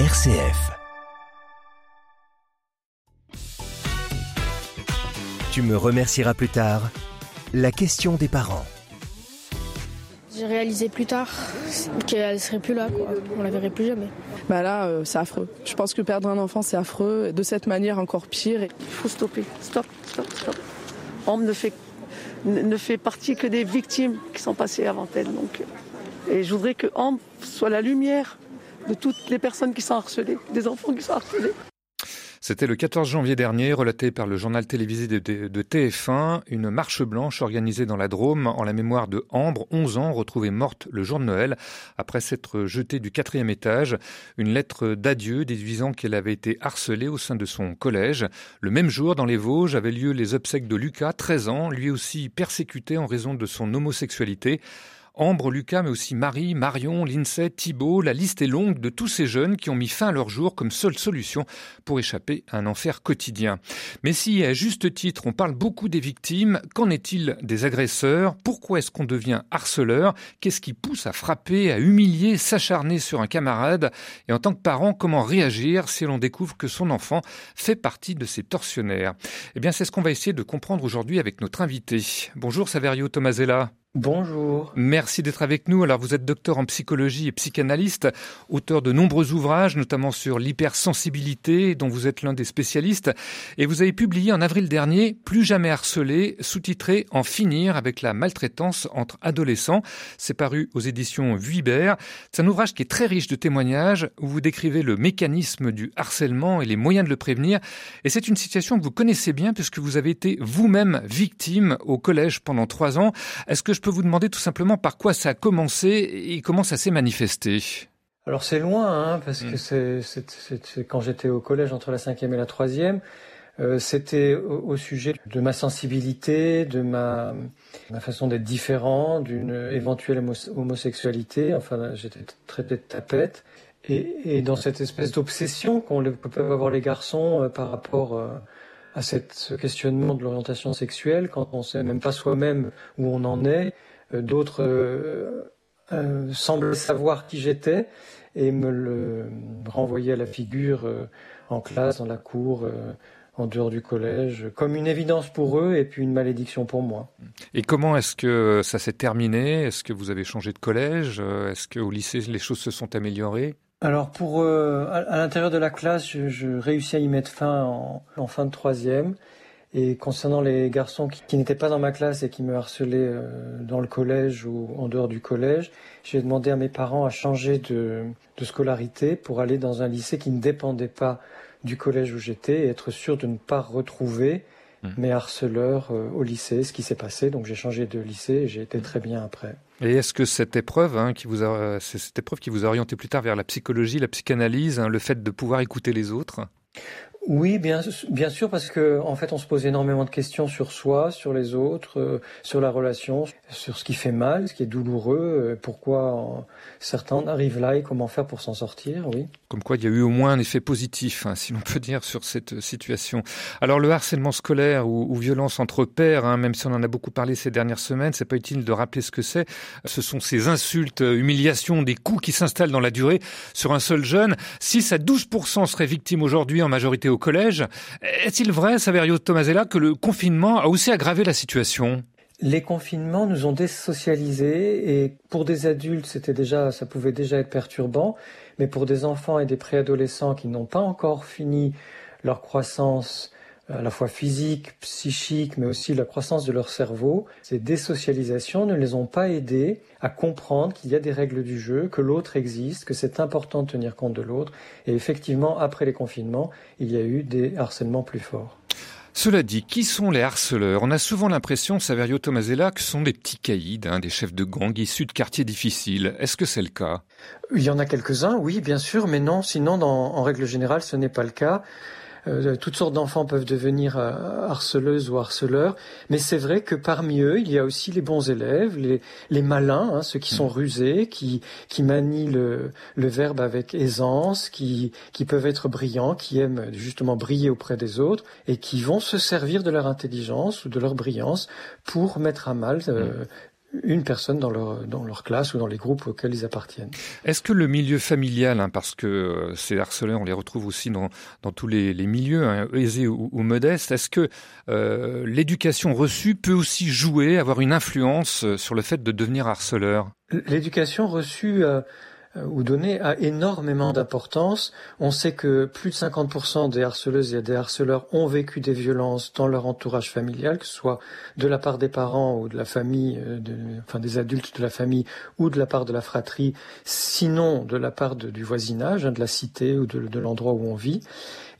RCF. Tu me remercieras plus tard. La question des parents. J'ai réalisé plus tard qu'elle serait plus là, quoi. On la verrait plus jamais. Bah là, c'est affreux. Je pense que perdre un enfant, c'est affreux. De cette manière, encore pire. Il faut stopper. Stop, stop, stop. Homme ne fait partie que des victimes qui sont passées avant elle. Donc. Et je voudrais que Homme soit la lumière de toutes les personnes qui sont harcelées, des enfants qui sont harcelés. C'était le 14 janvier dernier, relaté par le journal télévisé de TF1, une marche blanche organisée dans la Drôme en la mémoire de Ambre, 11 ans, retrouvée morte le jour de Noël, après s'être jetée du 4e étage. Une lettre d'adieu déduisant qu'elle avait été harcelée au sein de son collège. Le même jour, dans les Vosges, avaient lieu les obsèques de Lucas, 13 ans, lui aussi persécuté en raison de son homosexualité. Ambre, Lucas, mais aussi Marie, Marion, Lindsay, Thibault, la liste est longue de tous ces jeunes qui ont mis fin à leur jour comme seule solution pour échapper à un enfer quotidien. Mais si, à juste titre, on parle beaucoup des victimes, qu'en est-il des agresseurs? Pourquoi est-ce qu'on devient harceleur? Qu'est-ce qui pousse à frapper, à humilier, s'acharner sur un camarade? Et en tant que parent, comment réagir si l'on découvre que son enfant fait partie de ces tortionnaires? Eh bien, c'est ce qu'on va essayer de comprendre aujourd'hui avec notre invité. Bonjour Saverio Tomasella. Bonjour. Merci d'être avec nous. Alors, vous êtes docteur en psychologie et psychanalyste, auteur de nombreux ouvrages, notamment sur l'hypersensibilité, dont vous êtes l'un des spécialistes. Et vous avez publié en avril dernier « Plus jamais harcelés », sous-titré « En finir avec la maltraitance entre adolescents ». C'est paru aux éditions Vuibert. C'est un ouvrage qui est très riche de témoignages, où vous décrivez le mécanisme du harcèlement et les moyens de le prévenir. Et c'est une situation que vous connaissez bien, puisque vous avez été vous-même victime au collège pendant 3 ans. Est-ce que je peux vous demander tout simplement par quoi ça a commencé et comment ça s'est manifesté? Alors c'est loin, hein, parce que c'est quand j'étais au collège, entre la 5e et la 3e, c'était au sujet de ma sensibilité, de ma façon d'être différent, d'une éventuelle homosexualité. Enfin, j'étais traité de tapette. Et dans cette espèce d'obsession qu'on peut avoir les garçons par rapport... à ce questionnement de l'orientation sexuelle, quand on ne sait même pas soi-même où on en est. D'autres semblaient savoir qui j'étais et me le renvoyaient à la figure en classe, dans la cour, en dehors du collège, comme une évidence pour eux et puis une malédiction pour moi. Et comment est-ce que ça s'est terminé? Est-ce que vous avez changé de collège? Est-ce qu'au lycée, les choses se sont améliorées? Alors à l'intérieur de la classe, je réussis à y mettre fin en fin de 3e. Et concernant les garçons qui n'étaient pas dans ma classe et qui me harcelaient dans le collège ou en dehors du collège, j'ai demandé à mes parents à changer de scolarité pour aller dans un lycée qui ne dépendait pas du collège où j'étais et être sûr de ne pas retrouver mes harceleurs au lycée, ce qui s'est passé. Donc j'ai changé de lycée et j'ai été très bien après. Et est-ce que cette épreuve qui vous a orienté plus tard vers la psychologie, la psychanalyse, hein, le fait de pouvoir écouter les autres? Oui, bien sûr, parce que en fait, on se pose énormément de questions sur soi, sur les autres, sur la relation, sur ce qui fait mal, ce qui est douloureux, pourquoi certains en arrivent là et comment faire pour s'en sortir, oui. Comme quoi, il y a eu au moins un effet positif, hein, si l'on peut dire, sur cette situation. Alors, le harcèlement scolaire ou violence entre pairs, hein, même si on en a beaucoup parlé ces dernières semaines, c'est pas utile de rappeler ce que c'est. Ce sont ces insultes, humiliations, des coups qui s'installent dans la durée sur un seul jeune. 6 à 12% seraient victimes aujourd'hui, en majorité au collège. Est-il vrai, Saverio Tomasella, que le confinement a aussi aggravé la situation? Les confinements nous ont désocialisés et pour des adultes, ça pouvait déjà être perturbant, mais pour des enfants et des préadolescents qui n'ont pas encore fini leur croissance, à la fois physique, psychique, mais aussi la croissance de leur cerveau, ces désocialisations ne les ont pas aidés à comprendre qu'il y a des règles du jeu, que l'autre existe, que c'est important de tenir compte de l'autre. Et effectivement, après les confinements, il y a eu des harcèlements plus forts. Cela dit, qui sont les harceleurs? On a souvent l'impression, Saverio Tomasella, que ce sont des petits caïds, hein, des chefs de gang issus de quartiers difficiles. Est-ce que c'est le cas? Il y en a quelques-uns, oui, bien sûr, mais non. Sinon, en règle générale, ce n'est pas le cas. Toutes sortes d'enfants peuvent devenir harceleuses ou harceleurs, mais c'est vrai que parmi eux, il y a aussi les bons élèves, les malins, hein, ceux qui sont rusés, qui manient le verbe avec aisance, qui peuvent être brillants, qui aiment justement briller auprès des autres et qui vont se servir de leur intelligence ou de leur brillance pour mettre à mal une personne dans leur classe ou dans les groupes auxquels ils appartiennent. Est-ce que le milieu familial, hein, parce que ces harceleurs, on les retrouve aussi dans tous les milieux, hein, aisés ou modestes, est-ce que l'éducation reçue peut aussi jouer, avoir une influence sur le fait de devenir harceleur ? L'éducation reçue ou donnée a énormément d'importance. On sait que plus de 50% des harceleuses et des harceleurs ont vécu des violences dans leur entourage familial, que ce soit de la part des parents ou de la famille, des adultes de la famille ou de la part de la fratrie, sinon de la part du voisinage, hein, de la cité ou de l'endroit où on vit.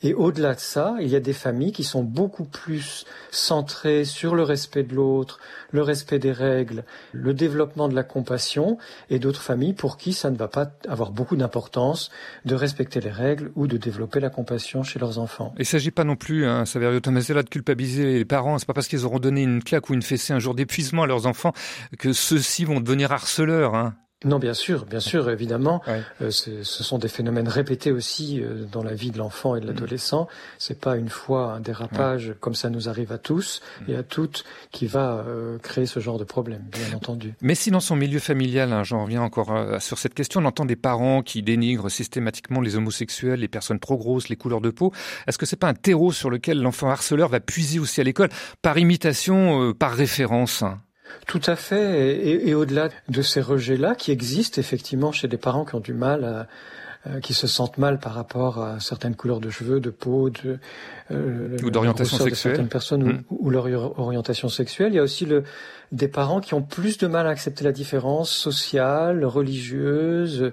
Et au-delà de ça, il y a des familles qui sont beaucoup plus centrées sur le respect de l'autre, le respect des règles, le développement de la compassion, et d'autres familles pour qui ça ne va pas avoir beaucoup d'importance de respecter les règles ou de développer la compassion chez leurs enfants. Il ne s'agit pas non plus, hein, Saverio Tomasella, de culpabiliser les parents. Ce n'est pas parce qu'ils auront donné une claque ou une fessée un jour d'épuisement à leurs enfants que ceux-ci vont devenir harceleurs, hein. Non, bien sûr, évidemment. Ouais. Ce sont des phénomènes répétés aussi dans la vie de l'enfant et de l'adolescent. C'est pas une fois un dérapage comme ça nous arrive à tous et à toutes qui va créer ce genre de problème, bien entendu. Mais si dans son milieu familial, hein, j'en reviens encore sur cette question, on entend des parents qui dénigrent systématiquement les homosexuels, les personnes trop grosses, les couleurs de peau, est-ce que c'est pas un terreau sur lequel l'enfant harceleur va puiser aussi à l'école, par imitation, par référence, hein ? Tout à fait, et au-delà de ces rejets-là qui existent effectivement chez des parents qui ont du mal qui se sentent mal par rapport à certaines couleurs de cheveux, de peau, ou d'orientation sexuelle, de certaines personnes ou leur orientation sexuelle. Il y a aussi des parents qui ont plus de mal à accepter la différence sociale, religieuse,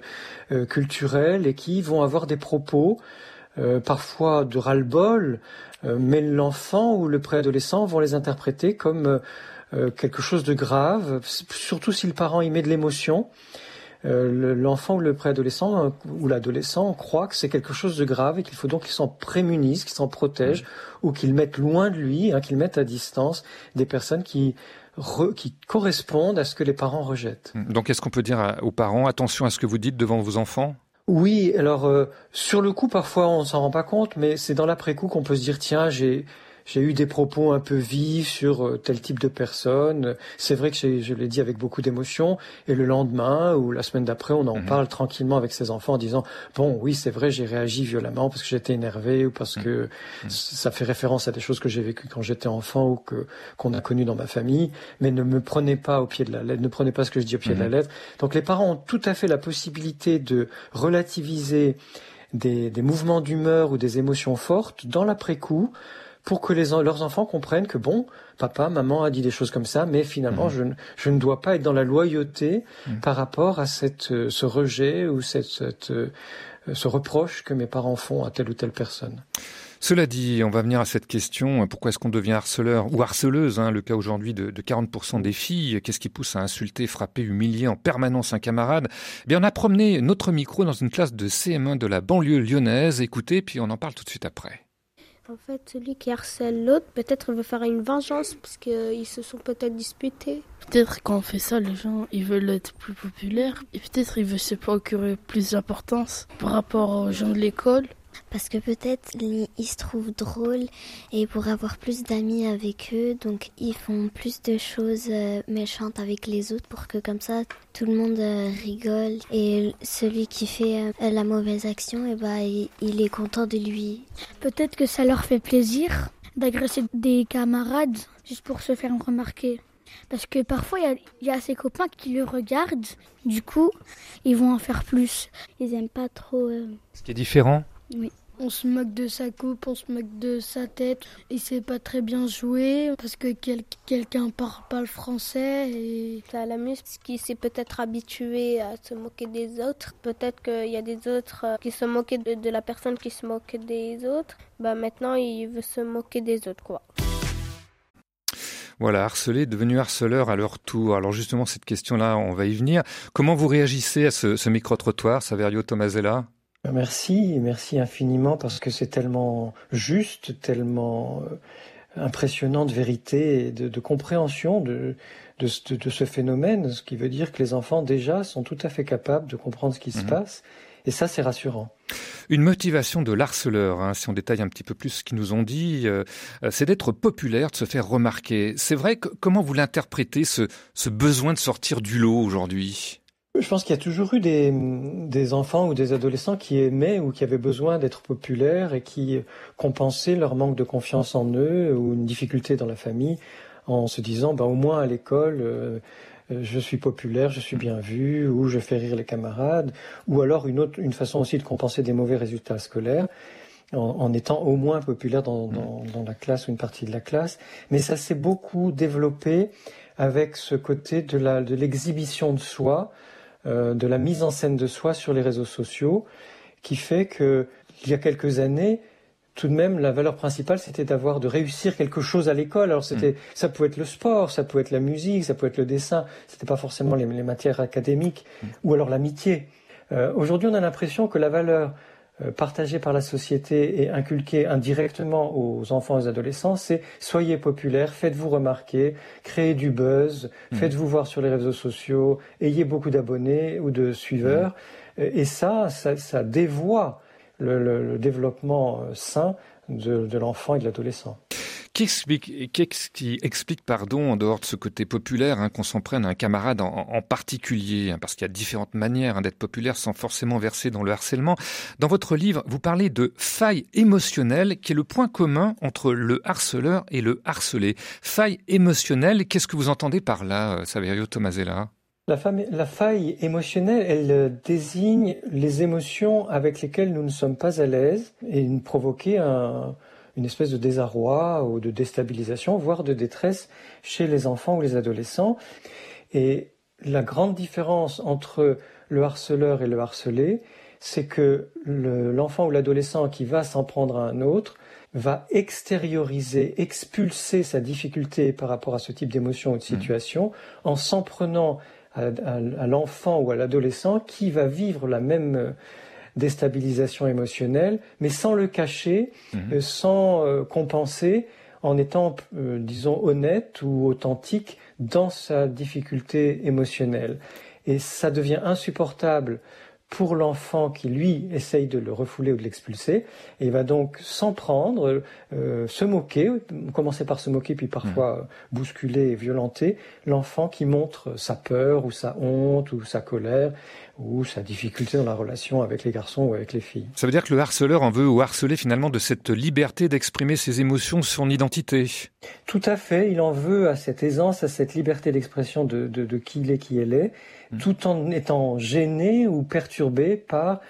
culturelle, et qui vont avoir des propos parfois de ras-le-bol, mais l'enfant ou le préadolescent vont les interpréter comme quelque chose de grave, surtout si le parent y met de l'émotion. L'enfant ou le préadolescent ou l'adolescent croit que c'est quelque chose de grave et qu'il faut donc qu'il s'en prémunisse, qu'il s'en protège, ou qu'il mette loin de lui, hein, qu'il mette à distance des personnes qui correspondent à ce que les parents rejettent. Donc est-ce qu'on peut dire aux parents, attention à ce que vous dites devant vos enfants ? Oui, alors sur le coup parfois on s'en rend pas compte, mais c'est dans l'après-coup qu'on peut se dire, tiens, j'ai eu des propos un peu vifs sur tel type de personne. C'est vrai que je l'ai dit avec beaucoup d'émotion. Et le lendemain ou la semaine d'après, on en parle tranquillement avec ses enfants en disant « Bon, oui, c'est vrai, j'ai réagi violemment parce que j'étais énervé ou parce que ça fait référence à des choses que j'ai vécues quand j'étais enfant ou qu'on a connues dans ma famille. Mais ne me prenez pas au pied de la lettre, ne prenez pas ce que je dis au pied de la lettre. » Donc les parents ont tout à fait la possibilité de relativiser des mouvements d'humeur ou des émotions fortes dans l'après-coup, pour que leurs enfants comprennent que bon, papa, maman a dit des choses comme ça, mais finalement je ne dois pas être dans la loyauté par rapport à ce rejet ou ce reproche que mes parents font à telle ou telle personne. Cela dit, on va venir à cette question, pourquoi est-ce qu'on devient harceleur ou harceleuse, hein, le cas aujourd'hui de 40% des filles, qu'est-ce qui pousse à insulter, frapper, humilier en permanence un camarade ? Eh bien, on a promené notre micro dans une classe de CM1 de la banlieue lyonnaise, écoutez, puis on en parle tout de suite après. En fait, celui qui harcèle l'autre, peut-être veut faire une vengeance parce qu'ils se sont peut-être disputés. Peut-être quand on fait ça, les gens, ils veulent être plus populaires. Et peut-être ils veulent se procurer plus d'importance par rapport aux gens de l'école. Parce que peut-être ils se trouvent drôles et pour avoir plus d'amis avec eux, donc ils font plus de choses méchantes avec les autres pour que comme ça, tout le monde rigole. Et celui qui fait la mauvaise action, eh ben, il est content de lui. Peut-être que ça leur fait plaisir d'agresser des camarades juste pour se faire remarquer. Parce que parfois, il y a ses copains qui le regardent, du coup, ils vont en faire plus. Ils aiment pas trop... Ce qui est différent. Oui. On se moque de sa coupe, on se moque de sa tête. Il sait pas très bien jouer parce que quelqu'un parle pas le français. Et... Ça l'amuse parce qu'il s'est peut-être habitué à se moquer des autres. Peut-être qu'il y a des autres qui se moquaient de la personne qui se moque des autres. Bah maintenant, il veut se moquer des autres, quoi. Voilà, harcelés, devenus harceleurs à leur tour. Alors justement, cette question-là, on va y venir. Comment vous réagissez à ce micro-trottoir, Saverio Tomasella ? Merci infiniment parce que c'est tellement juste, tellement impressionnant de vérité et de compréhension de ce phénomène, ce qui veut dire que les enfants déjà sont tout à fait capables de comprendre ce qui se passe et ça c'est rassurant. Une motivation de l'harceleur, si on détaille un petit peu plus ce qu'ils nous ont dit, c'est d'être populaire, de se faire remarquer. C'est vrai que comment vous l'interprétez, ce besoin de sortir du lot aujourd'hui ? Je pense qu'il y a toujours eu des enfants ou des adolescents qui aimaient ou qui avaient besoin d'être populaires et qui compensaient leur manque de confiance en eux ou une difficulté dans la famille en se disant au moins à l'école je suis populaire, je suis bien vu ou je fais rire les camarades, ou alors une façon aussi de compenser des mauvais résultats scolaires en étant au moins populaire dans la classe ou une partie de la classe. Mais ça s'est beaucoup développé avec ce côté de l'exhibition de soi, de la mise en scène de soi sur les réseaux sociaux, qui fait que il y a quelques années, tout de même, la valeur principale, c'était de réussir quelque chose à l'école. Alors ça pouvait être le sport, ça pouvait être la musique, ça pouvait être le dessin. C'était pas forcément les matières académiques ou alors l'amitié. Aujourd'hui, on a l'impression que la valeur partagée par la société et inculquée indirectement aux enfants et aux adolescents, c'est soyez populaires, faites-vous remarquer, créez du buzz, faites-vous voir sur les réseaux sociaux, ayez beaucoup d'abonnés ou de suiveurs. Et ça dévoie le développement sain de l'enfant et de l'adolescent. Qui explique, en dehors de ce côté populaire, qu'on s'en prenne à un camarade en particulier, parce qu'il y a différentes manières d'être populaire sans forcément verser dans le harcèlement. Dans votre livre, vous parlez de faille émotionnelle, qui est le point commun entre le harceleur et le harcelé. Faille émotionnelle, qu'est-ce que vous entendez par là, Saverio Tomasella ? La faille émotionnelle, elle désigne les émotions avec lesquelles nous ne sommes pas à l'aise et provoquer une espèce de désarroi ou de déstabilisation, voire de détresse chez les enfants ou les adolescents. Et la grande différence entre le harceleur et le harcelé, c'est que l'enfant ou l'adolescent qui va s'en prendre à un autre va extérioriser, expulser sa difficulté par rapport à ce type d'émotion ou de situation en s'en prenant à l'enfant ou à l'adolescent qui va vivre la même déstabilisation émotionnelle, mais sans le cacher, sans compenser, en étant, disons, honnête ou authentique dans sa difficulté émotionnelle. Et ça devient insupportable pour l'enfant qui, lui, essaye de le refouler ou de l'expulser, et il va donc s'en prendre, se moquer, commencer par se moquer, puis parfois bousculer et violenter l'enfant qui montre sa peur ou sa honte ou sa colère ou sa difficulté dans la relation avec les garçons ou avec les filles. Ça veut dire que le harceleur en veut ou harcelé finalement de cette liberté d'exprimer ses émotions, son identité. Tout à fait, il en veut à cette aisance, à cette liberté d'expression de qui il est, qui elle est, tout en étant gêné ou perturbé par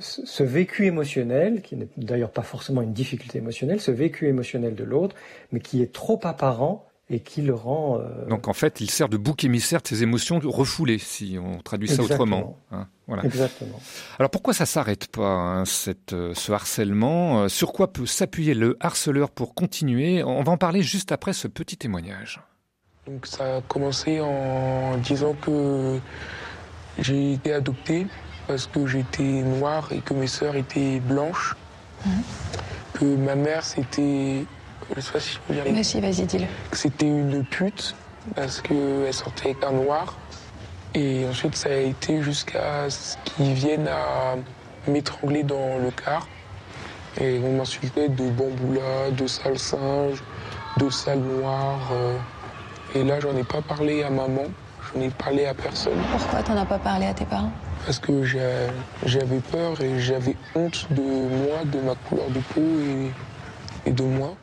ce vécu émotionnel, qui n'est d'ailleurs pas forcément une difficulté émotionnelle, ce vécu émotionnel de l'autre, mais qui est trop apparent et qui le rend... Donc en fait, il sert de bouc émissaire de ses émotions refoulées, si on traduit ça autrement. Voilà. Exactement. Alors pourquoi ça ne s'arrête pas, ce harcèlement ? Sur quoi peut s'appuyer le harceleur pour continuer ? On va en parler juste après ce petit témoignage. Donc ça a commencé en disant que j'ai été adopté parce que j'étais noire et que mes sœurs étaient blanches, que ma mère c'était, je sais pas si je peux dire. Vas-y, vas-y, dis-le. C'était une pute parce qu'elle sortait avec un noir, et ensuite ça a été jusqu'à ce qu'ils viennent à m'étrangler dans le car et on m'insultait de bamboula, de sale singe, de sale noire. Et là, j'en ai pas parlé à maman, j'en ai parlé à personne. Pourquoi t'en as pas parlé à tes parents ? Parce que j'avais peur et j'avais honte de moi, de ma couleur de peau et de moi.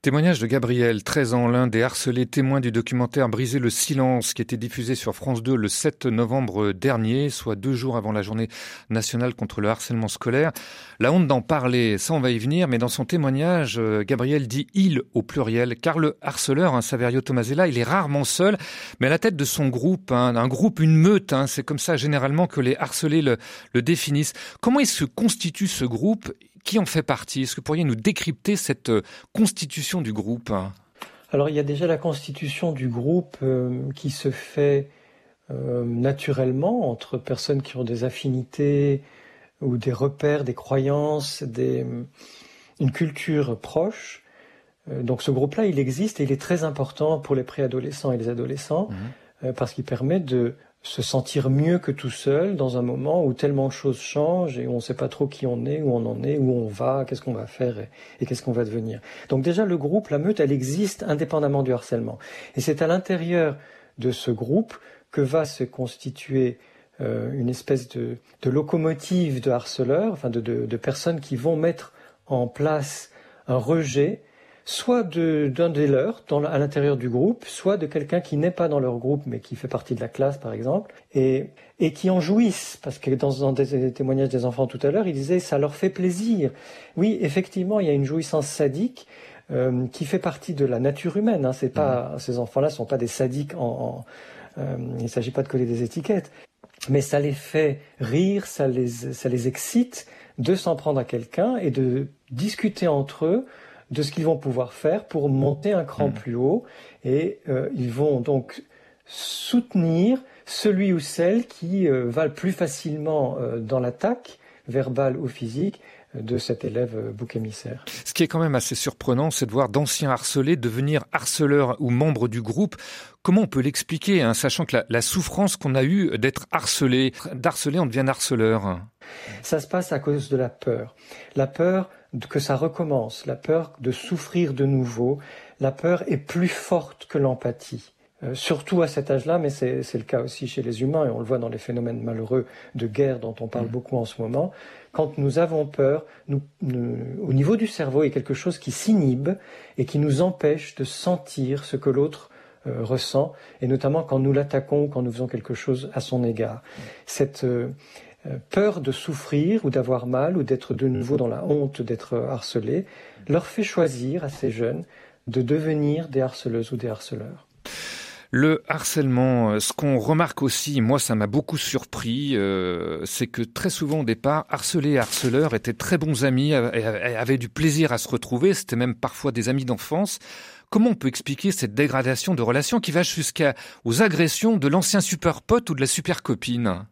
Témoignage de Gabriel, 13 ans, l'un des harcelés témoins du documentaire « Briser le silence » qui était diffusé sur France 2 le 7 novembre dernier, soit 2 jours avant la journée nationale contre le harcèlement scolaire. La honte d'en parler, ça on va y venir, mais dans son témoignage, Gabriel dit « il » au pluriel, car le harceleur, Saverio Tomasella, il est rarement seul, mais à la tête de son groupe, une meute, c'est comme ça généralement que les harcelés le définissent. Comment il se constitue ce groupe ? Qui en fait partie ? Est-ce que vous pourriez nous décrypter cette constitution du groupe ? Alors, il y a déjà la constitution du groupe qui se fait naturellement entre personnes qui ont des affinités ou des repères, des croyances, une culture proche. Donc, ce groupe-là, il existe et il est très important pour les préadolescents et les adolescents parce qu'il permet de se sentir mieux que tout seul dans un moment où tellement de choses changent et où on ne sait pas trop qui on est, où on en est, où on va, qu'est-ce qu'on va faire et qu'est-ce qu'on va devenir. Donc déjà, le groupe, la meute, elle existe indépendamment du harcèlement. Et c'est à l'intérieur de ce groupe que va se constituer une espèce de locomotive de harceleurs, enfin de personnes qui vont mettre en place un rejet, soit d'un des leurs à l'intérieur du groupe, soit de quelqu'un qui n'est pas dans leur groupe mais qui fait partie de la classe par exemple, et qui en jouissent, parce que dans des témoignages des enfants tout à l'heure, ils disaient « ça leur fait plaisir ». Oui, effectivement, il y a une jouissance sadique qui fait partie de la nature humaine. Hein. C'est pas, ces enfants-là sont pas des sadiques, il ne s'agit pas de coller des étiquettes, mais ça les fait rire, ça les excite de s'en prendre à quelqu'un et de discuter entre eux de ce qu'ils vont pouvoir faire pour monter un cran plus haut, et ils vont donc soutenir celui ou celle qui va le plus facilement dans l'attaque, verbale ou physique, de cet élève bouc émissaire. Ce qui est quand même assez surprenant, c'est de voir d'anciens harcelés devenir harceleurs ou membres du groupe. Comment on peut l'expliquer, hein, sachant que la souffrance qu'on a eue d'être harcelé, on devient harceleur? Ça se passe à cause de la peur. La peur que ça recommence, la peur de souffrir de nouveau, la peur est plus forte que l'empathie. Surtout à cet âge-là, mais c'est le cas aussi chez les humains, et on le voit dans les phénomènes malheureux de guerre dont on parle beaucoup en ce moment. Quand nous avons peur, au niveau du cerveau, il y a quelque chose qui s'inhibe et qui nous empêche de sentir ce que l'autre ressent, et notamment quand nous l'attaquons, quand nous faisons quelque chose à son égard. Cette peur de souffrir ou d'avoir mal ou d'être de nouveau dans la honte d'être harcelé leur fait choisir à ces jeunes de devenir des harceleuses ou des harceleurs. Le harcèlement, ce qu'on remarque aussi, moi ça m'a beaucoup surpris, c'est que très souvent au départ, harcelés et harceleurs étaient très bons amis, avaient du plaisir à se retrouver, c'était même parfois des amis d'enfance. Comment on peut expliquer cette dégradation de relations qui va jusqu'aux agressions de l'ancien super pote ou de la super copine ?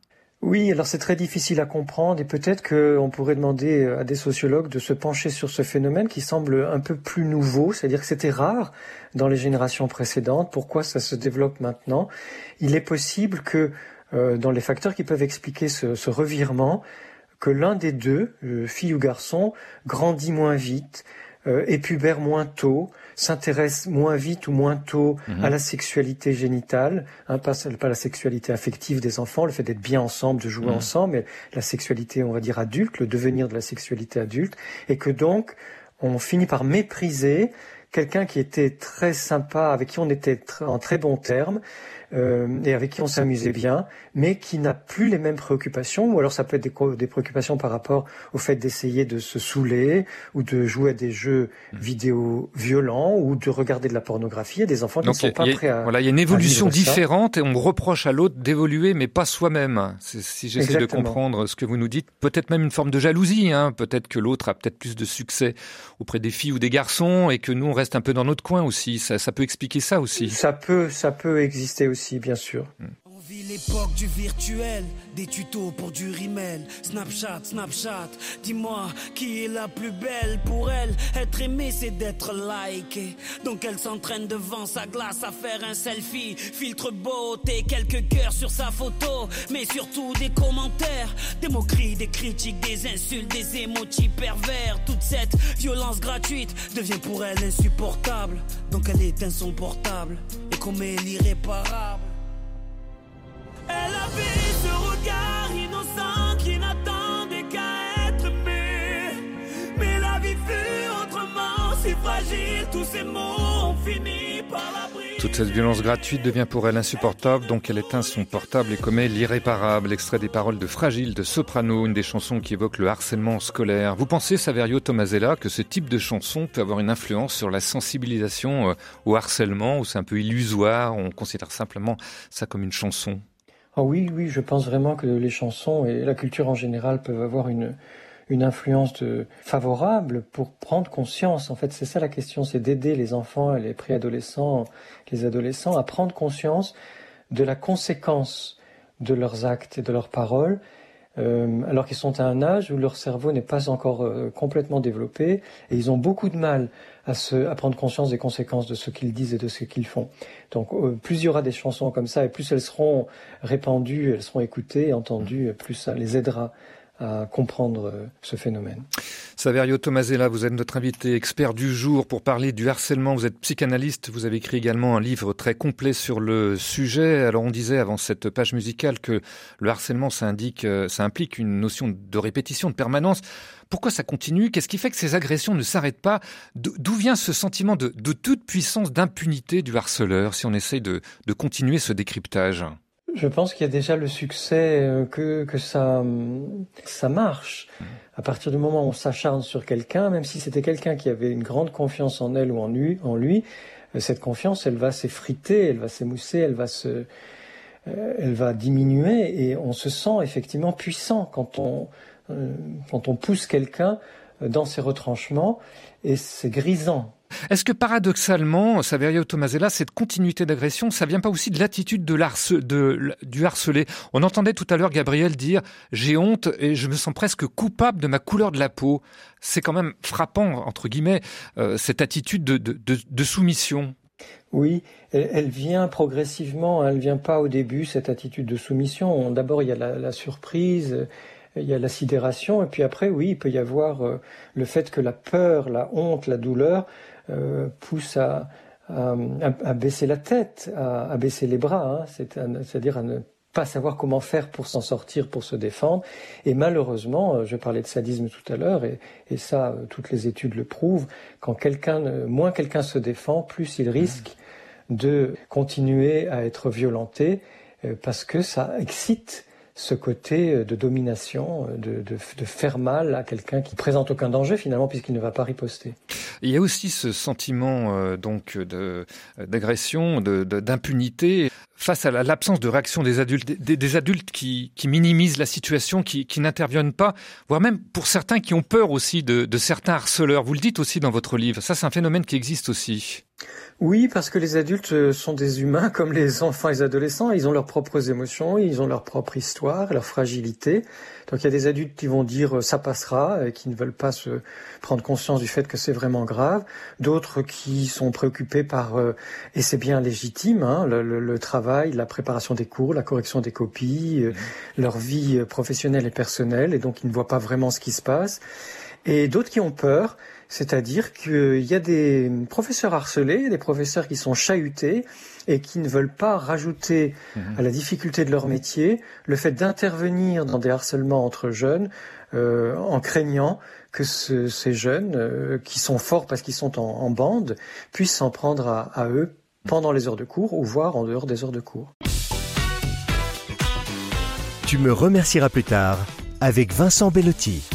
Oui, alors c'est très difficile à comprendre, et peut-être qu'on pourrait demander à des sociologues de se pencher sur ce phénomène qui semble un peu plus nouveau, c'est-à-dire que c'était rare dans les générations précédentes. Pourquoi ça se développe maintenant? Il est possible que dans les facteurs qui peuvent expliquer ce revirement, que l'un des deux, fille ou garçon, grandit moins vite, et pubère moins tôt, s'intéresse moins vite ou moins tôt à la sexualité génitale, hein, pas la sexualité affective des enfants, le fait d'être bien ensemble, de jouer ensemble, mais la sexualité, on va dire, adulte, le devenir de la sexualité adulte, et que donc on finit par mépriser quelqu'un qui était très sympa, avec qui on était en très bons termes, et avec qui on s'amusait bien, mais qui n'a plus les mêmes préoccupations, ou alors ça peut être des préoccupations par rapport au fait d'essayer de se saouler, ou de jouer à des jeux vidéo violents, ou de regarder de la pornographie. Il y a des enfants qui ne sont pas prêts à... Voilà, il y a une évolution différente, et on reproche à l'autre d'évoluer, mais pas soi-même. Si j'essaie de comprendre ce que vous nous dites, peut-être même une forme de jalousie, hein. Peut-être que l'autre a peut-être plus de succès auprès des filles ou des garçons, et que nous, on reste un peu dans notre coin aussi. Ça peut expliquer ça aussi. Ça peut exister aussi, bien sûr. On vit l'époque du virtuel, des tutos pour du rimel, Snapchat, dis-moi qui est la plus belle pour elle. Être aimée, c'est d'être likée. Donc elle s'entraîne devant sa glace à faire un selfie, filtre beauté, quelques cœurs sur sa photo, mais surtout des commentaires, des moqueries, des critiques, des insultes, des émoticônes pervers. Toute cette violence gratuite devient pour elle insupportable, donc elle éteint son portable et commet l'irréparable. Elle avait ce regard innocent qui n'attendait qu'à être aimé. Mais la vie fut autrement si fragile, tous ces mots ont fini par la briser. Toute cette violence gratuite devient pour elle insupportable, donc elle éteint son portable et commet l'irréparable. Extrait des paroles de Fragile de Soprano, une des chansons qui évoque le harcèlement scolaire. Vous pensez, Saverio Tomasella, que ce type de chanson peut avoir une influence sur la sensibilisation au harcèlement, ou c'est un peu illusoire, on considère simplement ça comme une chanson? Oh oui, je pense vraiment que les chansons et la culture en général peuvent avoir une influence favorable pour prendre conscience. En fait, c'est ça la question, c'est d'aider les enfants et les préadolescents, les adolescents à prendre conscience de la conséquence de leurs actes et de leurs paroles, alors qu'ils sont à un âge où leur cerveau n'est pas encore complètement développé, et ils ont beaucoup de mal à prendre conscience des conséquences de ce qu'ils disent et de ce qu'ils font. Donc plus il y aura des chansons comme ça, et plus elles seront répandues, elles seront écoutées et entendues, plus ça les aidera à comprendre ce phénomène. Saverio Tomasella, vous êtes notre invité expert du jour pour parler du harcèlement. Vous êtes psychanalyste, vous avez écrit également un livre très complet sur le sujet. Alors on disait avant cette page musicale que le harcèlement, ça implique une notion de répétition, de permanence. Pourquoi ça continue ? Qu'est-ce qui fait que ces agressions ne s'arrêtent pas ? D'où vient ce sentiment de toute puissance d'impunité du harceleur, si on essaye de continuer ce décryptage ? Je pense qu'il y a déjà le succès que ça marche. À partir du moment où on s'acharne sur quelqu'un, même si c'était quelqu'un qui avait une grande confiance en elle ou en lui, cette confiance, elle va s'effriter, elle va s'émousser, elle va diminuer, et on se sent effectivement puissant quand on pousse quelqu'un dans ses retranchements, et c'est grisant. Est-ce que paradoxalement, Saverio Tomasella, cette continuité d'agression, ça vient pas aussi de l'attitude du harcelé ? On entendait tout à l'heure Gabriel dire « j'ai honte et je me sens presque coupable de ma couleur de la peau ». C'est quand même frappant, entre guillemets, cette attitude de soumission. Oui, elle vient progressivement, elle vient pas au début, cette attitude de soumission. D'abord, il y a la surprise, il y a la sidération, et puis après, oui, il peut y avoir le fait que la peur, la honte, la douleur pousse à baisser la tête, à baisser les bras, hein. C'est-à-dire à ne pas savoir comment faire pour s'en sortir, pour se défendre. Et malheureusement, je parlais de sadisme tout à l'heure, et ça, toutes les études le prouvent, quand moins quelqu'un se défend, plus il risque de continuer à être violenté, parce que ça excite ce côté de domination, de faire mal à quelqu'un qui ne présente aucun danger finalement puisqu'il ne va pas riposter. Il y a aussi ce sentiment d'agression, d'impunité face à l'absence de réaction des adultes, des adultes qui minimisent la situation, qui n'interviennent pas, voire même pour certains qui ont peur aussi de certains harceleurs. Vous le dites aussi dans votre livre, ça c'est un phénomène qui existe aussi. Oui, parce que les adultes sont des humains comme les enfants et les adolescents. Ils ont leurs propres émotions, ils ont leur propre histoire, leur fragilité. Donc il y a des adultes qui vont dire « ça passera » et qui ne veulent pas se prendre conscience du fait que c'est vraiment grave. D'autres qui sont préoccupés par, et c'est bien légitime, hein, le travail, la préparation des cours, la correction des copies, leur vie professionnelle et personnelle, et donc ils ne voient pas vraiment ce qui se passe. Et d'autres qui ont peur, c'est-à-dire qu'il y a des professeurs harcelés, des professeurs qui sont chahutés et qui ne veulent pas rajouter à la difficulté de leur métier le fait d'intervenir dans des harcèlements entre jeunes en craignant que ces jeunes, qui sont forts parce qu'ils sont en bande, puissent s'en prendre à eux pendant les heures de cours ou voire en dehors des heures de cours. Tu me remercieras plus tard avec Vincent Bellotti.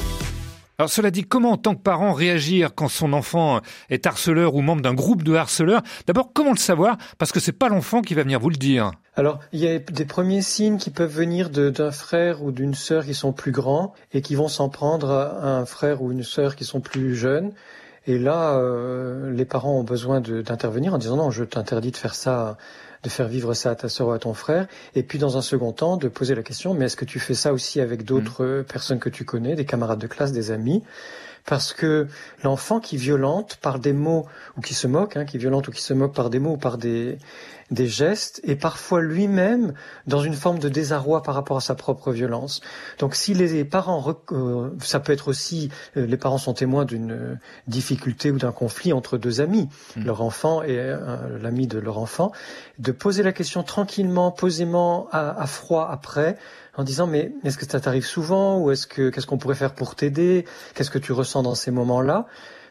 Alors cela dit, comment en tant que parent réagir quand son enfant est harceleur ou membre d'un groupe de harceleurs ? D'abord, comment le savoir ? Parce que c'est pas l'enfant qui va venir vous le dire. Alors, il y a des premiers signes qui peuvent venir d'un frère ou d'une sœur qui sont plus grands et qui vont s'en prendre à un frère ou une sœur qui sont plus jeunes. Et là, les parents ont besoin d'intervenir en disant « non, je t'interdis de faire ça ». De faire vivre ça à ta sœur ou à ton frère, et puis dans un second temps, de poser la question, mais est-ce que tu fais ça aussi avec d'autres personnes que tu connais, des camarades de classe, des amis ? Parce que l'enfant qui violente par des mots, ou qui se moque, hein, qui violente ou qui se moque par des mots ou par des gestes, est parfois lui-même dans une forme de désarroi par rapport à sa propre violence. Donc si les parents, ça peut être aussi, les parents sont témoins d'une difficulté ou d'un conflit entre deux amis, leur enfant et l'ami de leur enfant, de poser la question tranquillement, posément, à froid après, en disant mais est-ce que ça t'arrive souvent ou qu'est-ce qu'on pourrait faire pour t'aider, qu'est-ce que tu ressens dans ces moments-là,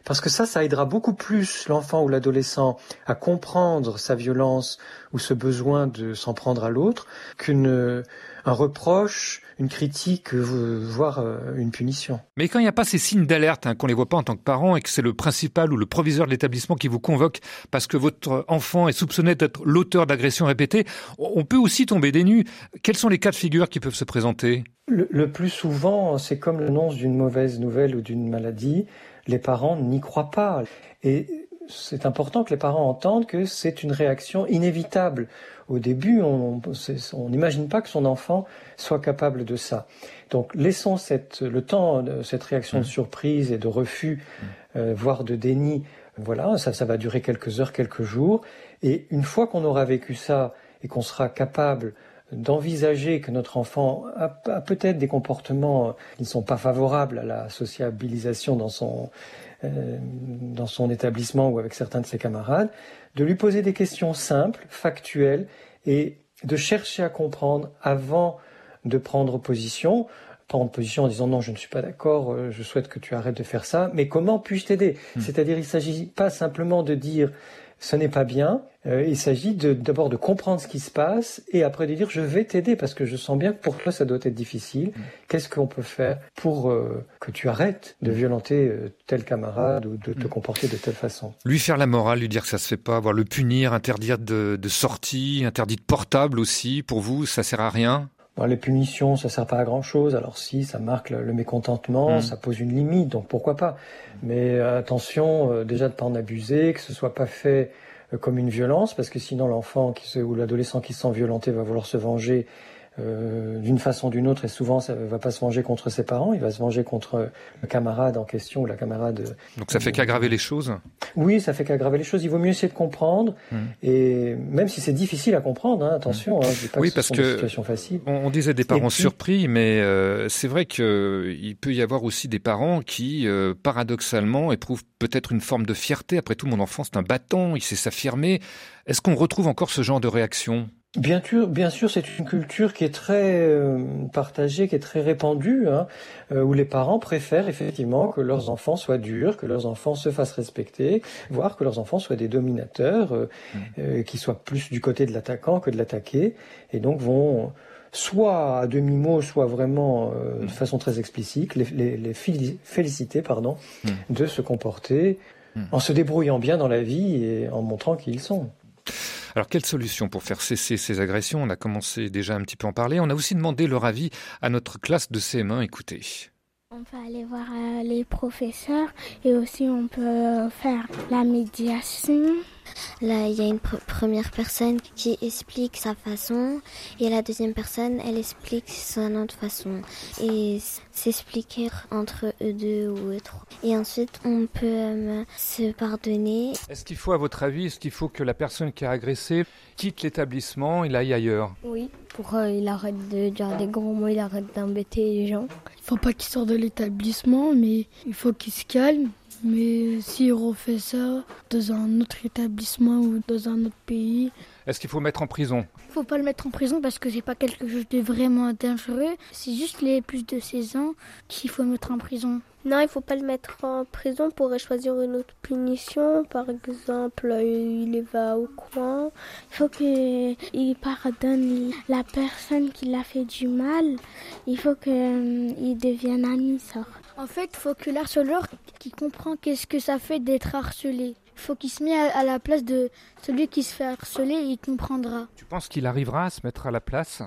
parce que ça aidera beaucoup plus l'enfant ou l'adolescent à comprendre sa violence ou ce besoin de s'en prendre à l'autre qu'un reproche, une critique, voire une punition. Mais quand il n'y a pas ces signes d'alerte, hein, qu'on ne les voit pas en tant que parent et que c'est le principal ou le proviseur de l'établissement qui vous convoque parce que votre enfant est soupçonné d'être l'auteur d'agressions répétées, on peut aussi tomber des nues. Quels sont les cas de figure qui peuvent se présenter ? Le plus souvent, c'est comme l'annonce d'une mauvaise nouvelle ou d'une maladie. Les parents n'y croient pas. Et c'est important que les parents entendent que c'est une réaction inévitable. Au début, on n'imagine pas que son enfant soit capable de ça. Donc, laissons le temps, cette réaction de surprise et de refus, voire de déni. Voilà, ça va durer quelques heures, quelques jours. Et une fois qu'on aura vécu ça et qu'on sera capable d'envisager que notre enfant a peut-être des comportements qui ne sont pas favorables à la sociabilisation dans son établissement ou avec certains de ses camarades, de lui poser des questions simples, factuelles, et de chercher à comprendre avant de prendre position. Prendre position en disant non, je ne suis pas d'accord, je souhaite que tu arrêtes de faire ça, mais comment puis-je t'aider ? C'est-à-dire, il ne s'agit pas simplement de dire ce n'est pas bien, il s'agit d'abord de comprendre ce qui se passe et après de dire je vais t'aider parce que je sens bien que pour toi ça doit être difficile. Qu'est-ce qu'on peut faire pour que tu arrêtes de violenter tel camarade ou de te comporter de telle façon? Lui faire la morale, lui dire que ça se fait pas, voire le punir, interdire de sortie, interdit de portable aussi, pour vous ça sert à rien? Bon, les punitions, ça sert pas à grand-chose. Alors si, ça marque le mécontentement, ça pose une limite, donc pourquoi pas. Mais attention, déjà de pas en abuser, que ce soit pas fait comme une violence, parce que sinon l'enfant ou l'adolescent qui se sent violenté va vouloir se venger d'une façon ou d'une autre, et souvent ça va pas se venger contre ses parents, il va se venger contre le camarade en question ou la camarade. Donc ça fait qu'aggraver les choses. Oui, ça fait qu'aggraver les choses. Il vaut mieux essayer de comprendre, et même si c'est difficile à comprendre, hein, attention, hein, je dis pas oui, que ce sont des situations faciles. On disait des parents surpris, mais c'est vrai qu'il peut y avoir aussi des parents qui, paradoxalement, éprouvent peut-être une forme de fierté. Après tout, mon enfant, c'est un battant, il sait s'affirmer. Est-ce qu'on retrouve encore ce genre de réaction ? Bien sûr, c'est une culture qui est très partagée, qui est très répandue, hein, où les parents préfèrent effectivement que leurs enfants soient durs, que leurs enfants se fassent respecter, voire que leurs enfants soient des dominateurs, qui soient plus du côté de l'attaquant que de l'attaqué, et donc vont soit à demi-mot, soit vraiment de façon très explicite, les féliciter de se comporter en se débrouillant bien dans la vie et en montrant qui ils sont. Alors, quelle solution pour faire cesser ces agressions ? On a commencé déjà un petit peu à en parler. On a aussi demandé leur avis à notre classe de CM1. Écoutez. On peut aller voir les professeurs et aussi on peut faire la médiation. Là, il y a une première personne qui explique sa façon et la deuxième personne, elle explique son autre façon. Et s'expliquer entre eux deux ou eux trois. Et ensuite, on peut se pardonner. Est-ce qu'il faut, à votre avis, que la personne qui a agressé quitte l'établissement et aille ailleurs ? Oui, pour qu'il arrête de dire des gros mots, il arrête d'embêter les gens. Il faut pas qu'il sorte de l'établissement, mais il faut qu'il se calme. Mais s'il refait ça dans un autre établissement ou dans un autre pays... Est-ce qu'il faut le mettre en prison ? Il ne faut pas le mettre en prison parce que c'est pas quelque chose de vraiment dangereux. C'est juste les plus de 16 ans qu'il faut mettre en prison. Non, il ne faut pas le mettre en prison. On pourrait choisir une autre punition. Par exemple, il va au coin. Il faut qu'il pardonne la personne qui l'a fait du mal. Il faut qu'il devienne ami, ça. En fait, il faut que l'harceleur qui comprend qu'est-ce que ça fait d'être harcelé. Il faut qu'il se mette à la place de celui qui se fait harceler et il comprendra. Tu penses qu'il arrivera à se mettre à la place ?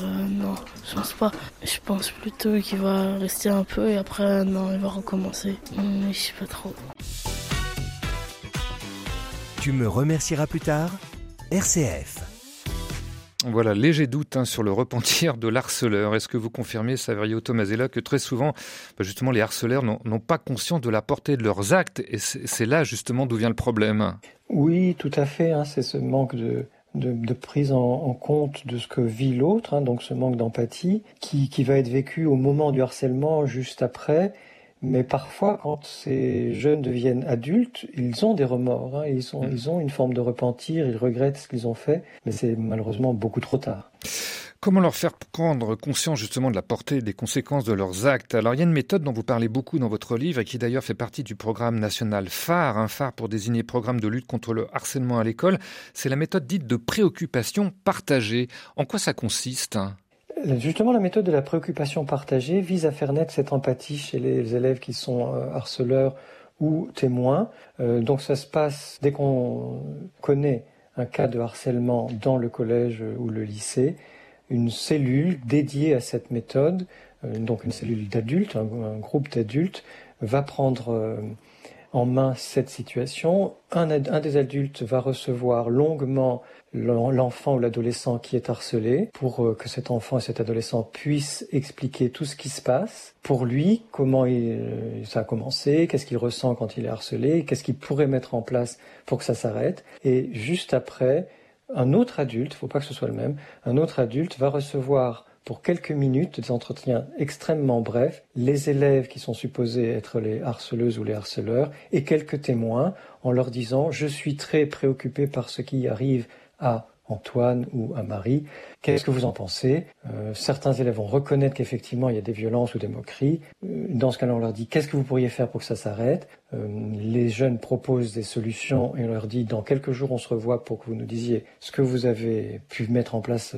Non, je pense pas. Je pense plutôt qu'il va rester un peu et après, non, il va recommencer. Mais je sais pas trop. Tu me remercieras plus tard, RCF. Voilà, léger doute sur le repentir de l'harceleur. Est-ce que vous confirmez, Saverio Tomasella, que très souvent, justement, les harceleurs n'ont pas conscience de la portée de leurs actes et c'est là, justement, d'où vient le problème ? Oui, tout à fait. Hein, c'est ce manque de prise en compte de ce que vit l'autre, hein, donc ce manque d'empathie qui va être vécu au moment du harcèlement, juste après. Mais parfois, quand ces jeunes deviennent adultes, ils ont des remords, hein, ils ont une forme de repentir, ils regrettent ce qu'ils ont fait, mais c'est malheureusement beaucoup trop tard. Comment leur faire prendre conscience justement de la portée des conséquences de leurs actes ? Alors il y a une méthode dont vous parlez beaucoup dans votre livre et qui d'ailleurs fait partie du programme national phare, un phare pour désigner programme de lutte contre le harcèlement à l'école, c'est la méthode dite de préoccupation partagée. En quoi ça consiste ? Justement, la méthode de la préoccupation partagée vise à faire naître cette empathie chez les élèves qui sont harceleurs ou témoins. Donc ça se passe dès qu'on connaît un cas de harcèlement dans le collège ou le lycée, une cellule dédiée à cette méthode, donc une cellule d'adultes, un groupe d'adultes, va prendre en main cette situation. Un des adultes va recevoir longuement l'enfant ou l'adolescent qui est harcelé pour que cet enfant et cet adolescent puissent expliquer tout ce qui se passe pour lui, comment ça a commencé, qu'est-ce qu'il ressent quand il est harcelé, qu'est-ce qu'il pourrait mettre en place pour que ça s'arrête. Et juste après, un autre adulte, faut pas que ce soit le même, un autre adulte va recevoir pour quelques minutes des entretiens extrêmement brefs, les élèves qui sont supposés être les harceleuses ou les harceleurs et quelques témoins en leur disant « Je suis très préoccupé par ce qui arrive à Antoine ou à Marie. Qu'est-ce que vous en pensez ?» Certains élèves vont reconnaître qu'effectivement il y a des violences ou des moqueries. Dans ce cas-là, on leur dit « Qu'est-ce que vous pourriez faire pour que ça s'arrête ?» Les jeunes proposent des solutions et on leur dit « Dans quelques jours, on se revoit pour que vous nous disiez ce que vous avez pu mettre en place,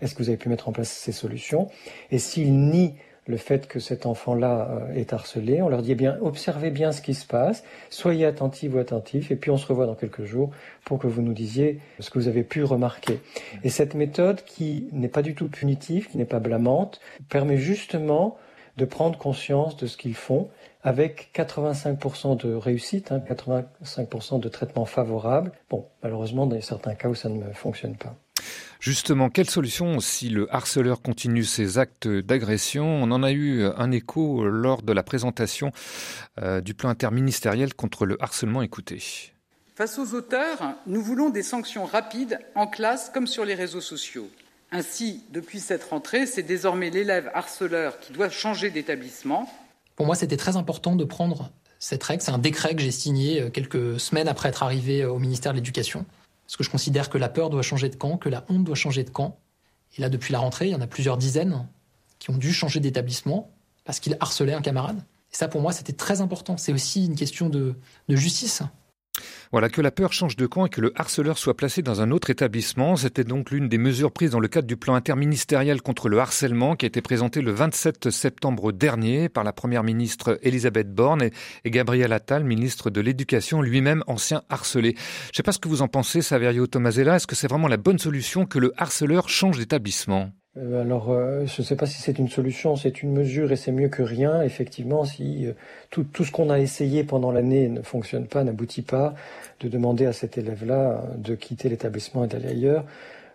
est-ce que vous avez pu mettre en place ces solutions ?» Et s'ils nient le fait que cet enfant-là est harcelé, on leur dit « Eh bien, observez bien ce qui se passe, soyez attentifs ou attentifs, et puis on se revoit dans quelques jours pour que vous nous disiez ce que vous avez pu remarquer. » Et cette méthode, qui n'est pas du tout punitive, qui n'est pas blâmante, permet justement de prendre conscience de ce qu'ils font, avec 85% de réussite, 85% de traitement favorable. Bon, malheureusement, dans certains cas où ça ne fonctionne pas. Justement, quelle solution si le harceleur continue ses actes d'agression? On en a eu un écho lors de la présentation du plan interministériel contre le harcèlement. Écoutez. Face aux auteurs, nous voulons des sanctions rapides en classe comme sur les réseaux sociaux. Ainsi, depuis cette rentrée, c'est désormais l'élève harceleur qui doit changer d'établissement. Pour moi, c'était très important de prendre cette règle. C'est un décret que j'ai signé quelques semaines après être arrivé au ministère de l'Éducation. Parce que je considère que la peur doit changer de camp, que la honte doit changer de camp. Et là, depuis la rentrée, il y en a plusieurs dizaines qui ont dû changer d'établissement parce qu'ils harcelaient un camarade. Et ça, pour moi, c'était très important. C'est aussi une question de justice. Voilà, que la peur change de camp et que le harceleur soit placé dans un autre établissement. C'était donc l'une des mesures prises dans le cadre du plan interministériel contre le harcèlement qui a été présenté le 27 septembre dernier par la Première ministre Elisabeth Borne et Gabriel Attal, ministre de l'Éducation, lui-même ancien harcelé. Je ne sais pas ce que vous en pensez, Saverio Tomasella. Est-ce que c'est vraiment la bonne solution que le harceleur change d'établissement ? Alors, je ne sais pas si c'est une solution, c'est une mesure et c'est mieux que rien. Effectivement, si tout ce qu'on a essayé pendant l'année ne fonctionne pas, n'aboutit pas, de demander à cet élève-là de quitter l'établissement et d'aller ailleurs,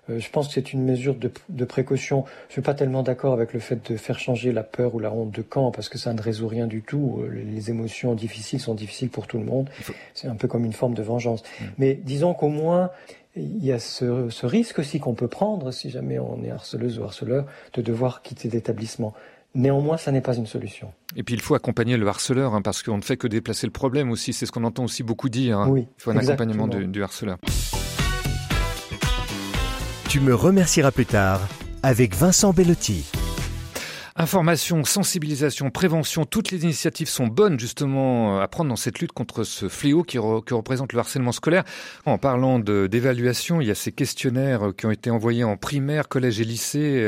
je pense que c'est une mesure de précaution. Je suis pas tellement d'accord avec le fait de faire changer la peur ou la honte de camp parce que ça ne résout rien du tout. Les émotions difficiles sont difficiles pour tout le monde. C'est un peu comme une forme de vengeance. Mais disons qu'au moins, il y a ce risque aussi qu'on peut prendre, si jamais on est harceleuse ou harceleur, de devoir quitter l'établissement. Néanmoins, ça n'est pas une solution. Et puis, il faut accompagner le harceleur, parce qu'on ne fait que déplacer le problème aussi. C'est ce qu'on entend aussi beaucoup dire. Oui, il faut un accompagnement du harceleur. Tu me remercieras plus tard avec Vincent Bellotti. Information, sensibilisation, prévention, toutes les initiatives sont bonnes justement à prendre dans cette lutte contre ce fléau que représente le harcèlement scolaire. En parlant d'évaluation, il y a ces questionnaires qui ont été envoyés en primaire, collège et lycée,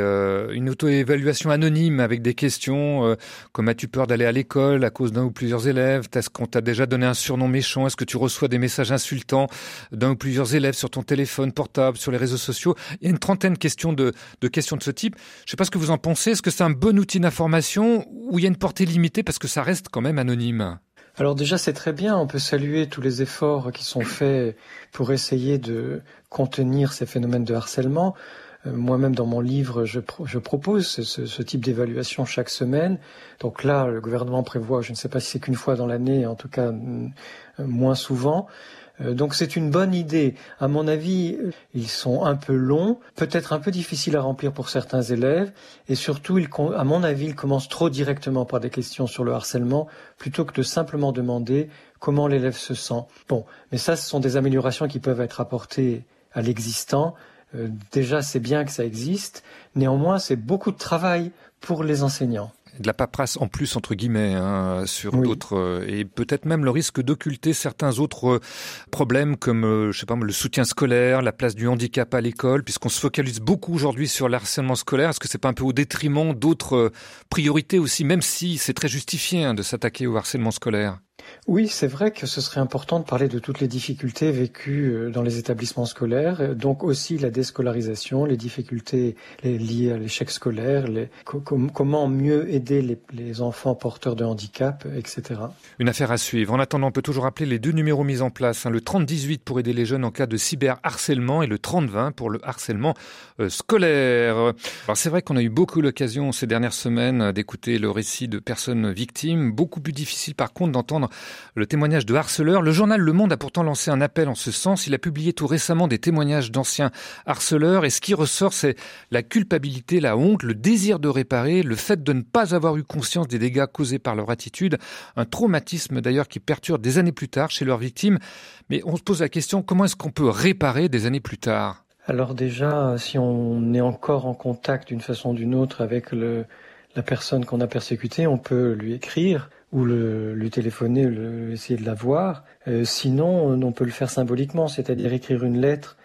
une auto-évaluation anonyme avec des questions comme « As-tu peur d'aller à l'école à cause d'un ou plusieurs élèves ? Est-ce qu'on t'a déjà donné un surnom méchant ? Est-ce que tu reçois des messages insultants d'un ou plusieurs élèves sur ton téléphone portable, sur les réseaux sociaux ?» Il y a une trentaine de questions de ce type. Je ne sais pas ce que vous en pensez. Est-ce que c'est un bon outil d'information où il y a une portée limitée parce que ça reste quand même anonyme? Alors déjà, c'est très bien, on peut saluer tous les efforts qui sont faits pour essayer de contenir ces phénomènes de harcèlement. Moi-même, dans mon livre, je propose ce type d'évaluation chaque semaine. Donc là, le gouvernement prévoit, je ne sais pas si c'est qu'une fois dans l'année, en tout cas moins souvent. Donc c'est une bonne idée. À mon avis, ils sont un peu longs, peut-être un peu difficiles à remplir pour certains élèves, et surtout, à mon avis, ils commencent trop directement par des questions sur le harcèlement, plutôt que de simplement demander comment l'élève se sent. Bon, mais ça, ce sont des améliorations qui peuvent être apportées à l'existant. Déjà, c'est bien que ça existe. Néanmoins, c'est beaucoup de travail pour les enseignants. De la paperasse en plus, entre guillemets, sur d'autres, et peut-être même le risque d'occulter certains autres problèmes comme, je sais pas, le soutien scolaire, la place du handicap à l'école, puisqu'on se focalise beaucoup aujourd'hui sur le harcèlement scolaire. Est-ce que c'est pas un peu au détriment d'autres priorités aussi, même si c'est très justifié de s'attaquer au harcèlement scolaire ? Oui, c'est vrai que ce serait important de parler de toutes les difficultés vécues dans les établissements scolaires, donc aussi la déscolarisation, les difficultés liées à l'échec scolaire, comment mieux aider les enfants porteurs de handicap, etc. Une affaire à suivre. En attendant, on peut toujours appeler les deux numéros mis en place, le 30-18 pour aider les jeunes en cas de cyberharcèlement et le 30-20 pour le harcèlement scolaire. Alors c'est vrai qu'on a eu beaucoup l'occasion ces dernières semaines d'écouter le récit de personnes victimes, beaucoup plus difficile par contre d'entendre le témoignage de harceleurs. Le journal Le Monde a pourtant lancé un appel en ce sens. Il a publié tout récemment des témoignages d'anciens harceleurs. Et ce qui ressort, c'est la culpabilité, la honte, le désir de réparer, le fait de ne pas avoir eu conscience des dégâts causés par leur attitude. Un traumatisme d'ailleurs qui perdure des années plus tard chez leurs victimes. Mais on se pose la question, comment est-ce qu'on peut réparer des années plus tard ? Alors déjà, si on est encore en contact d'une façon ou d'une autre avec la personne qu'on a persécutée, on peut lui écrire ou lui téléphoner, essayer de la voir. Sinon, on peut le faire symboliquement, c'est-à-dire écrire une lettre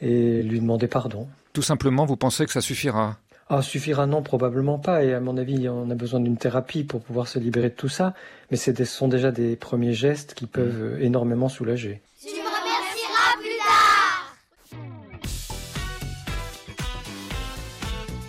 et lui demander pardon. Tout simplement, vous pensez que ça suffira ? Ah, suffira non, probablement pas. Et à mon avis, on a besoin d'une thérapie pour pouvoir se libérer de tout ça. Mais ce sont déjà des premiers gestes qui peuvent énormément soulager.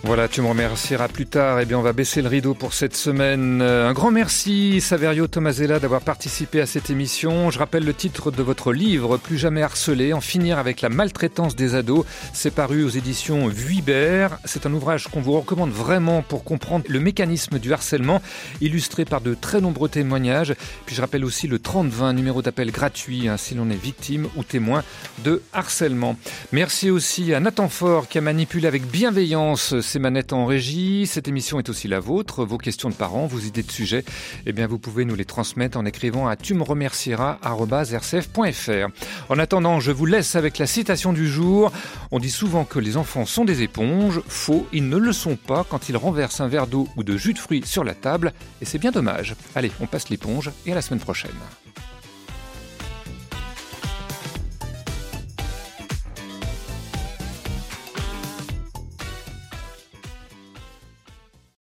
Voilà, tu me remercieras plus tard. Eh bien, on va baisser le rideau pour cette semaine. Un grand merci, Saverio Tomasella, d'avoir participé à cette émission. Je rappelle le titre de votre livre, Plus jamais harcelés, en finir avec la maltraitance des ados. C'est paru aux éditions Vuibert. C'est un ouvrage qu'on vous recommande vraiment pour comprendre le mécanisme du harcèlement, illustré par de très nombreux témoignages. Puis je rappelle aussi le 30-20, numéro d'appel gratuit, si l'on est victime ou témoin de harcèlement. Merci aussi à Nathan Faure qui a manipulé avec bienveillance ces manettes en régie. Cette émission est aussi la vôtre. Vos questions de parents, vos idées de sujets, eh bien vous pouvez nous les transmettre en écrivant à tumeremercieras@rcf.fr. En attendant, je vous laisse avec la citation du jour. On dit souvent que les enfants sont des éponges. Faux, ils ne le sont pas quand ils renversent un verre d'eau ou de jus de fruits sur la table. Et c'est bien dommage. Allez, on passe l'éponge et à la semaine prochaine.